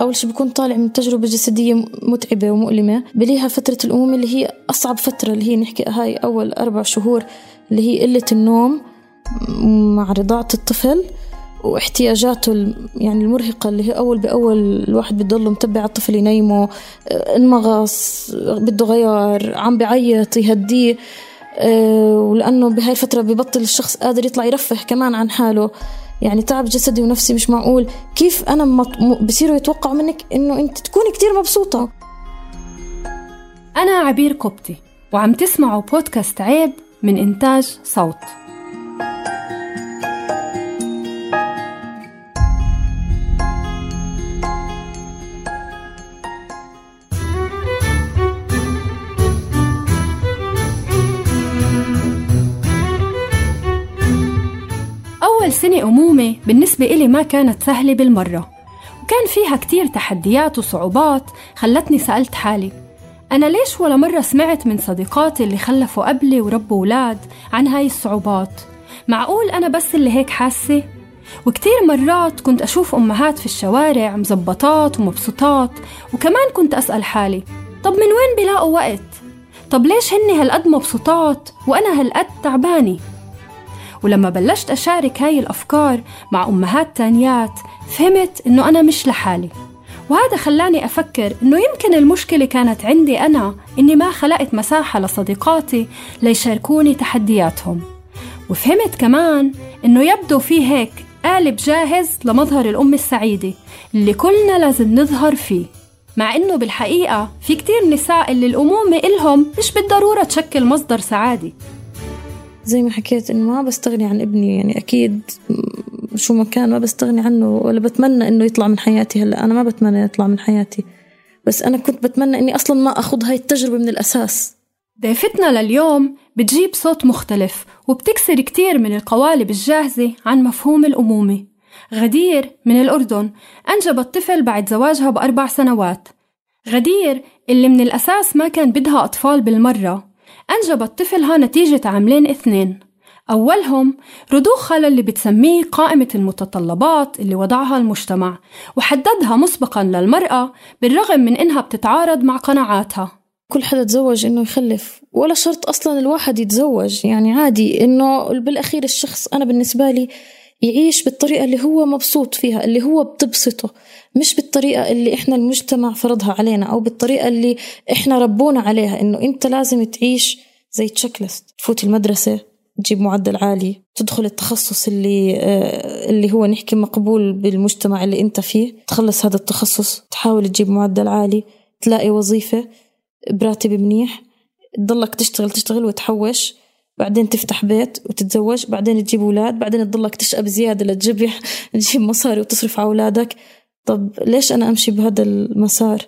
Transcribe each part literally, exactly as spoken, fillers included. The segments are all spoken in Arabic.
أول شيء بكون طالع من تجربة جسدية متعبة ومؤلمة، بليها فترة الأمومة اللي هي أصعب فترة، اللي هي نحكي هاي أول أربع شهور، اللي هي قلة النوم مع رضاعة الطفل واحتياجاته يعني المرهقة، اللي هي أول بأول الواحد بيضل متبع الطفل ينيمه، انمغص، بده غيار، عم بعيط يهديه، ولأنه بهاي الفترة ببطل الشخص قادر يطلع يرفه كمان عن حاله. يعني تعب جسدي ونفسي مش معقول. كيف أنا مط... بصيروا يتوقعوا منك إنه أنت تكوني كتير مبسوطة. أنا عبير كوبتي وعم تسمعوا بودكاست عيب من إنتاج صوت. سنة أمومة بالنسبة إلي ما كانت سهلة بالمرة، وكان فيها كتير تحديات وصعوبات خلتني سألت حالي أنا ليش ولا مرة سمعت من صديقاتي اللي خلفوا قبلي وربوا أولاد عن هاي الصعوبات. معقول أنا بس اللي هيك حاسة؟ وكتير مرات كنت أشوف أمهات في الشوارع مزبطات ومبسوطات، وكمان كنت أسأل حالي طب من وين بلاقوا وقت؟ طب ليش هني هالقد مبسوطات وأنا هالقد تعباني؟ ولما بلشت أشارك هاي الأفكار مع أمهات تانيات فهمت إنه أنا مش لحالي، وهذا خلاني أفكر إنه يمكن المشكلة كانت عندي أنا، إني ما خلقت مساحة لصديقاتي ليشاركوني تحدياتهم. وفهمت كمان إنه يبدو في هيك قالب جاهز لمظهر الأم السعيدة اللي كلنا لازم نظهر فيه، مع إنه بالحقيقة في كتير نساء اللي الأمومة إلهم مش بالضرورة تشكل مصدر سعادة. زي ما حكيت إنه ما بستغني عن ابني، يعني أكيد شو ما كان ما بستغني عنه ولا بتمنى إنه يطلع من حياتي. هلأ أنا ما بتمنى يطلع من حياتي، بس أنا كنت بتمنى إني أصلا ما أخذ هاي التجربة من الأساس. ضيفتنا لليوم بتجيب صوت مختلف وبتكسر كتير من القوالب الجاهزة عن مفهوم الأمومة. غدير من الأردن أنجبت طفل بعد زواجها بأربع سنوات. غدير اللي من الأساس ما كان بدها أطفال بالمرة أنجبت طفلها نتيجة عاملين اثنين، أولهم رضوخها للي بتسميه قائمة المتطلبات اللي وضعها المجتمع وحددها مسبقاً للمرأة بالرغم من إنها بتتعارض مع قناعاتها. كل حدا تزوج إنه يخلف، ولا شرط أصلاً الواحد يتزوج، يعني عادي إنه بالأخير الشخص أنا بالنسبة لي يعيش بالطريقة اللي هو مبسوط فيها، اللي هو بتبسطه، مش بالطريقة اللي إحنا المجتمع فرضها علينا أو بالطريقة اللي إحنا ربونا عليها إنه أنت لازم تعيش زي تشيكلست، تفوت المدرسة تجيب معدل عالي، تدخل التخصص اللي اللي هو نحكي مقبول بالمجتمع اللي أنت فيه، تخلص هذا التخصص تحاول تجيب معدل عالي، تلاقي وظيفة براتب منيح، تضلك تشتغل تشتغل وتحوش، بعدين تفتح بيت وتتزوج، بعدين تجيب أولاد، بعدين تضلك تشقى بزيادة لتجيب تجيب مصاري وتصرف على أولادك. طب ليش أنا أمشي بهذا المسار؟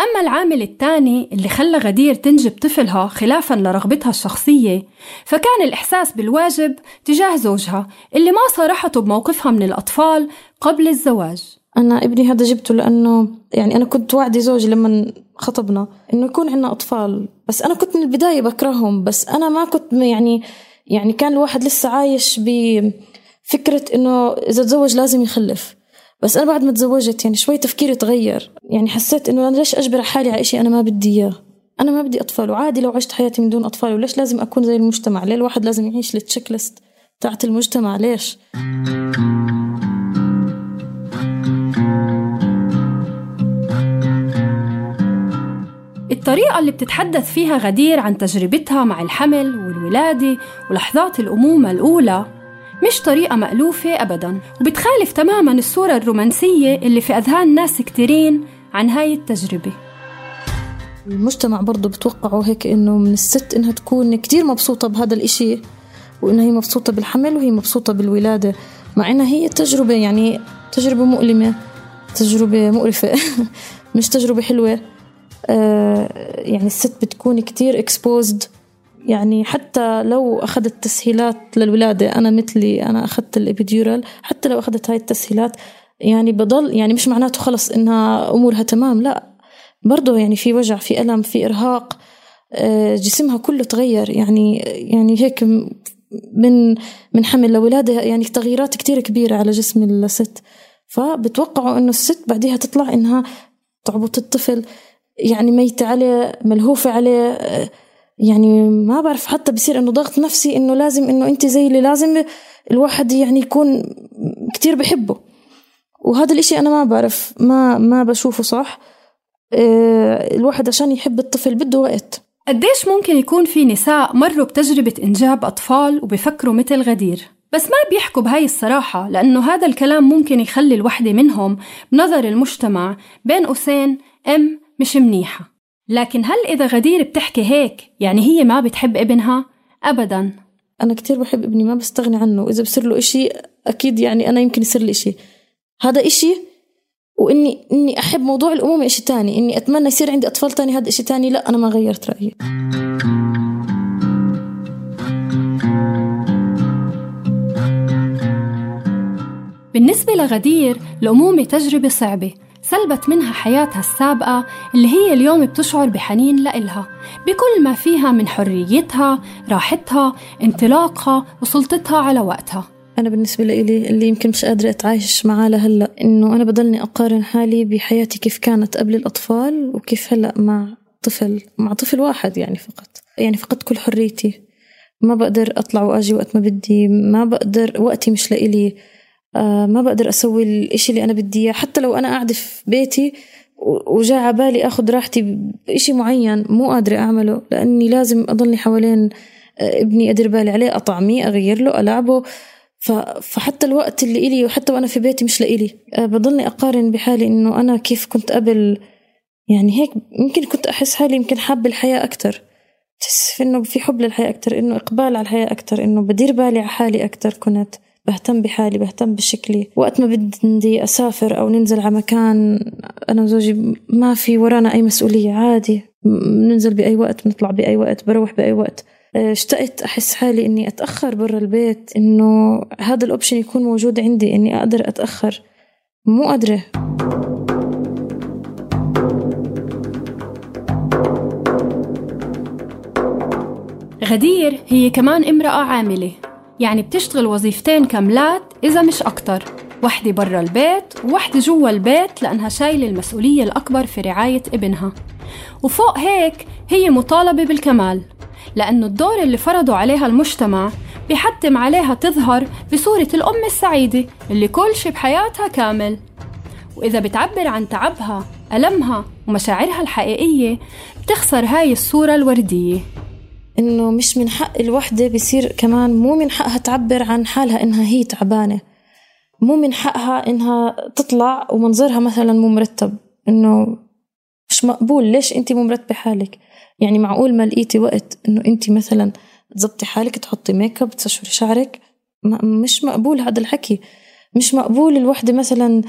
أما العامل الثاني اللي خلى غدير تنجب طفلها خلافاً لرغبتها الشخصية، فكان الإحساس بالواجب تجاه زوجها اللي ما صرحته بموقفها من الأطفال قبل الزواج. أنا ابني هذا جبته لأنه يعني أنا كنت وعدي زوجي لما خطبنا إنه يكون عندنا أطفال، بس أنا كنت من البداية بكرههم، بس أنا ما كنت يعني يعني كان الواحد لسه عايش بفكرة إنه إذا تزوج لازم يخلف. بس أنا بعد ما تزوجت يعني شوي تفكيري تغير، يعني حسيت إنه أنا ليش أجبر حالي على إشي أنا ما بدي إياه. أنا ما بدي أطفال، وعادي لو عشت حياتي من دون أطفال، وليش لازم أكون زي المجتمع؟ ليه الواحد لازم يعيش للتشيك ليست تاعت المجتمع؟ ليش؟ الطريقة اللي بتتحدث فيها غدير عن تجربتها مع الحمل والولادة ولحظات الأمومة الأولى مش طريقة مألوفة أبداً، وبتخالف تماماً الصورة الرومانسية اللي في أذهان ناس كتيرين عن هاي التجربة. المجتمع برضو بتوقعوا هيك إنه من الست إنها تكون كتير مبسوطة بهذا الإشي، وإنها هي مبسوطة بالحمل وهي مبسوطة بالولادة، مع إنها هي تجربة، يعني تجربة مؤلمة، تجربة مقرفة مش تجربة حلوة. آه يعني الست بتكون كتير exposed، يعني حتى لو أخذت تسهيلات للولادة، أنا مثلي أنا أخذت الإبيديورال، حتى لو أخذت هاي التسهيلات يعني بضل، يعني مش معناته خلص إنها أمورها تمام، لا برضه يعني في وجع، في ألم، في إرهاق، آه جسمها كله تغير، يعني يعني هيك من من حمل لولادة، يعني تغييرات كتير كبيرة على جسم الست. فبتوقعوا إنه الست بعدها تطلع إنها تعبط الطفل، يعني ميتة عليه، ملهوفة عليه، يعني ما بعرف، حتى بصير إنه ضغط نفسي إنه لازم، إنه أنت زي اللي لازم الواحد يعني يكون كتير بحبه. وهذا الإشي أنا ما بعرف، ما ما بشوفه صح. الواحد عشان يحب الطفل بده وقت. قديش ممكن يكون في نساء مروا بتجربة إنجاب أطفال وبيفكروا مثل غدير، بس ما بيحكوا بهاي الصراحة، لأنه هذا الكلام ممكن يخلي الوحدة منهم بنظر المجتمع بين قوسين أم مش منيحة. لكن هل إذا غدير بتحكي هيك يعني هي ما بتحب ابنها؟ أبداً، أنا كتير بحب ابني، ما بستغني عنه، وإذا بصير له إشي أكيد يعني أنا يمكن يصير لي إشي، هذا إشي. وإني إني أحب موضوع الأمومة إشي تاني، إني أتمنى يصير عندي أطفال تاني، هذا إشي تاني، لا أنا ما غيرت رأيي. بالنسبة لغدير الأمومة تجربة صعبة، سلبت منها حياتها السابقة اللي هي اليوم بتشعر بحنين لإلها بكل ما فيها من حريتها، راحتها، انطلاقها، وسلطتها على وقتها. أنا بالنسبة لإلي اللي يمكن مش قادرة أتعايش معاه لهلأ، إنه أنا بضلني أقارن حالي بحياتي كيف كانت قبل الأطفال وكيف هلأ مع طفل، مع طفل واحد، يعني فقط، يعني فقط كل حريتي، ما بقدر أطلع وأجي وقت ما بدي، ما بقدر، وقتي مش لإلي، ما بقدر أسوي الإشي اللي أنا بدي، حتى لو أنا قاعدة في بيتي وجاء عبالي أخذ راحتي بإشي معين مو قادرة أعمله، لأني لازم أضلني حوالين ابني، أدير بالي عليه، أطعميه، أغير له، ألعبه، فحتى الوقت اللي إلي وحتى وأنا في بيتي مش لإلي. بضلني أقارن بحالي إنه أنا كيف كنت قبل، يعني هيك ممكن كنت أحس حالي يمكن حاب الحياة أكتر، تحس إنه في حب للحياة أكتر، إنه إقبال على الحياة أكتر، إنه بدير بالي على حالي أكتر، كنت بهتم بحالي، بهتم بشكلي، وقت ما بدي أسافر أو ننزل على مكان أنا وزوجي ما في ورانا أي مسؤولية، عادي ننزل بأي وقت، نطلع بأي وقت، بروح بأي وقت. اشتقت أحس حالي إني أتأخر برا البيت، إنه هذا الأوبشن يكون موجود عندي إني أقدر أتأخر، مو قادرة. غدير هي كمان امرأة عاملة، يعني بتشتغل وظيفتين كاملات إذا مش أكتر، واحدة برا البيت وواحدة جوا البيت، لأنها شايلة المسؤولية الأكبر في رعاية ابنها. وفوق هيك هي مطالبة بالكمال، لأنه الدور اللي فرضه عليها المجتمع بيحتم عليها تظهر بصورة الأم السعيدة اللي كل شي بحياتها كامل. وإذا بتعبر عن تعبها، ألمها، ومشاعرها الحقيقية، بتخسر هاي الصورة الوردية. إنه مش من حق الوحدة، بيصير كمان مو من حقها تعبر عن حالها إنها هي تعبانة، مو من حقها إنها تطلع ومنظرها مثلا مو مرتب، إنه مش مقبول، ليش أنت مو مرتبة حالك؟ يعني معقول ما لقيتي وقت إنه أنت مثلا تزبطي حالك، تحطي ميك اب، تسشري شعرك؟ مش مقبول هذا الحكي، مش مقبول الوحدة مثلا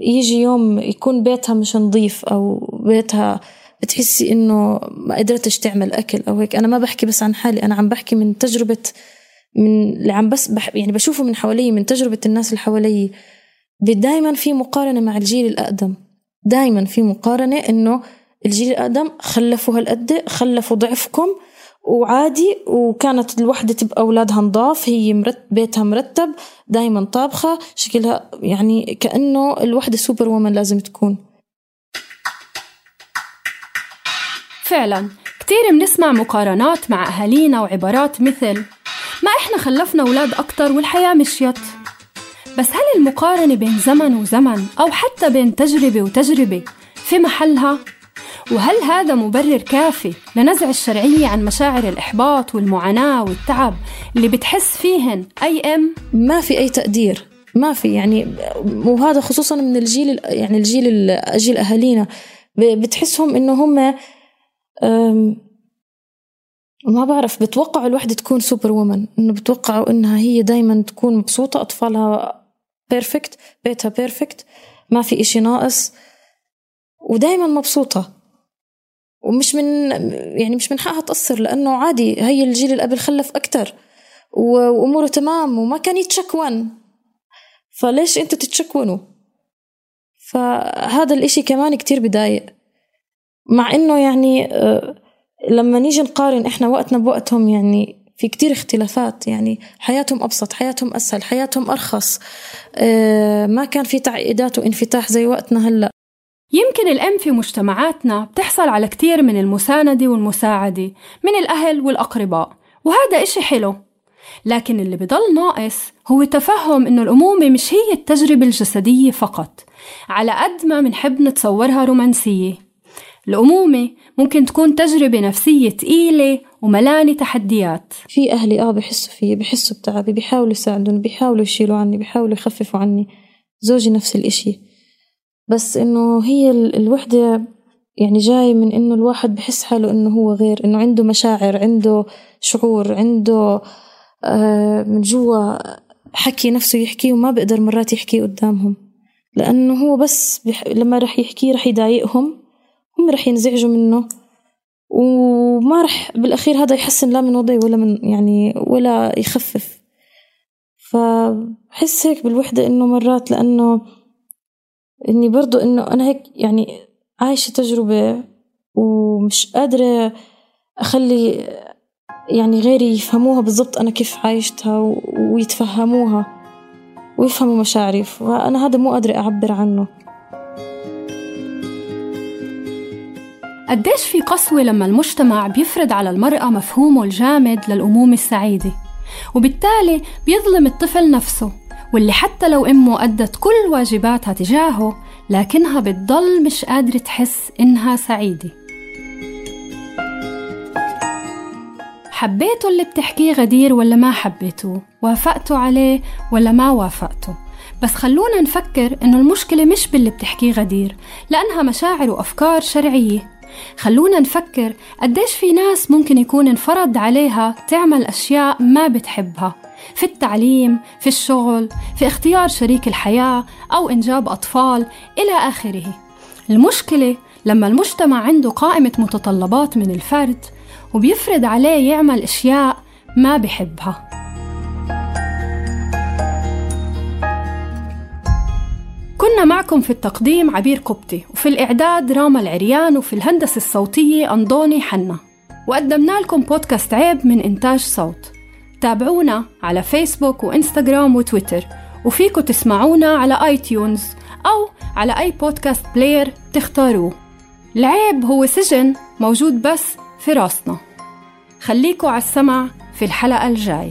يجي يوم يكون بيتها مش نظيف، أو بيتها بتحسي إنه ما قدرتش تعمل أكل أو هيك. أنا ما بحكي بس عن حالي، أنا عم بحكي من تجربة، من اللي عم بس بح... يعني بشوفه من حوالي، من تجربة الناس اللي حوالي. دايما في مقارنة مع الجيل الأقدم، دايما في مقارنة إنه الجيل الأقدم خلفوا هالقد، خلفوا ضعفكم، وعادي، وكانت الوحدة تبقى أولادها نضاف، هي مرت... بيتها مرتب، دايما طابخة، شكلها يعني كأنه الوحدة سوبر وومن لازم تكون. فعلا كتير منسمع مقارنات مع أهالينا وعبارات مثل ما إحنا خلفنا أولاد أكتر والحياة مشيت. بس هل المقارنة بين زمن وزمن أو حتى بين تجربة وتجربة في محلها؟ وهل هذا مبرر كافي لنزع الشرعية عن مشاعر الإحباط والمعاناة والتعب اللي بتحس فيهن أي أم؟ ما في أي تقدير، ما في يعني، وهذا خصوصا من الجيل يعني الجيل أجيل أهالينا، بتحسهم إنه هم ما بعرف بتوقعوا الوحدة تكون سوبر وومن، إنه بتوقعوا إنها هي دايما تكون مبسوطة، أطفالها بيرفكت، بيتها بيرفكت، ما في إشي ناقص ودايما مبسوطة، ومش من يعني مش من حقها تقصر، لأنه عادي هي الجيل الأب خلف أكتر وأموره تمام وما كان يتشكون، فليش أنتوا تتشكونوا؟ فهذا الإشي كمان كتير بدايق، مع إنه يعني لما نيجي نقارن إحنا وقتنا بوقتهم يعني في كتير اختلافات، يعني حياتهم أبسط، حياتهم أسهل، حياتهم أرخص، ما كان في تعقيدات وانفتاح زي وقتنا هلأ. يمكن الأم في مجتمعاتنا بتحصل على كتير من المساندة والمساعدة من الأهل والأقرباء، وهذا إشي حلو، لكن اللي بضل ناقص هو تفهم إنه الأمومة مش هي التجربة الجسدية فقط على قد ما منحب نتصورها رومانسية. الأمومة ممكن تكون تجربة نفسية تقيلة وملانة تحديات. في أهلي آه بحسوا فيه، بحسوا بتعبي، بيحاولوا يساعدوني، بيحاولوا يشيلوا عني، بيحاولوا يخففوا عني، زوجي نفس الإشي، بس إنه هي الوحدة يعني جاي من إنه الواحد بحس حاله إنه هو غير، إنه عنده مشاعر، عنده شعور، عنده آه من جوا حكي نفسه يحكي وما بقدر مرات يحكي قدامهم، لأنه هو بس بح... لما رح يحكي رح يضايقهم، هم رح ينزعجوا منه، وما رح بالأخير هذا يحسن لا من وضعي ولا من يعني ولا يخفف. فحس هيك بالوحدة إنه مرات، لأنه إني برضو إنه أنا هيك يعني عايشة تجربة ومش قادرة أخلي يعني غيري يفهموها بالضبط أنا كيف عايشتها ويتفهموها ويفهموا مشاعري، وأنا هذا مو قادرة أعبر عنه. قديش في قسوة لما المجتمع بيفرض على المرأة مفهومه الجامد للأمومة السعيدة، وبالتالي بيظلم الطفل نفسه واللي حتى لو أمه أدت كل واجباتها تجاهه لكنها بتضل مش قادرة تحس إنها سعيدة. حبيته اللي بتحكيه غدير ولا ما حبيته، وافقته عليه ولا ما وافقته، بس خلونا نفكر إنه المشكلة مش باللي بتحكيه غدير لأنها مشاعر وأفكار شرعية. خلونا نفكر قديش في ناس ممكن يكون انفرض عليها تعمل أشياء ما بتحبها في التعليم، في الشغل، في اختيار شريك الحياة أو إنجاب أطفال إلى آخره. المشكلة لما المجتمع عنده قائمة متطلبات من الفرد وبيفرض عليه يعمل أشياء ما بحبها. كنا معكم في التقديم عبير قبطي، وفي الإعداد راما العريان، وفي الهندسة الصوتية أنضوني حنا، وقدمنا لكم بودكاست عيب من إنتاج صوت. تابعونا على فيسبوك وإنستغرام وتويتر، وفيكم تسمعونا على آي تيونز أو على أي بودكاست بلاير تختاروه. العيب هو سجن موجود بس في راسنا. خليكم على السمع في الحلقة الجاي.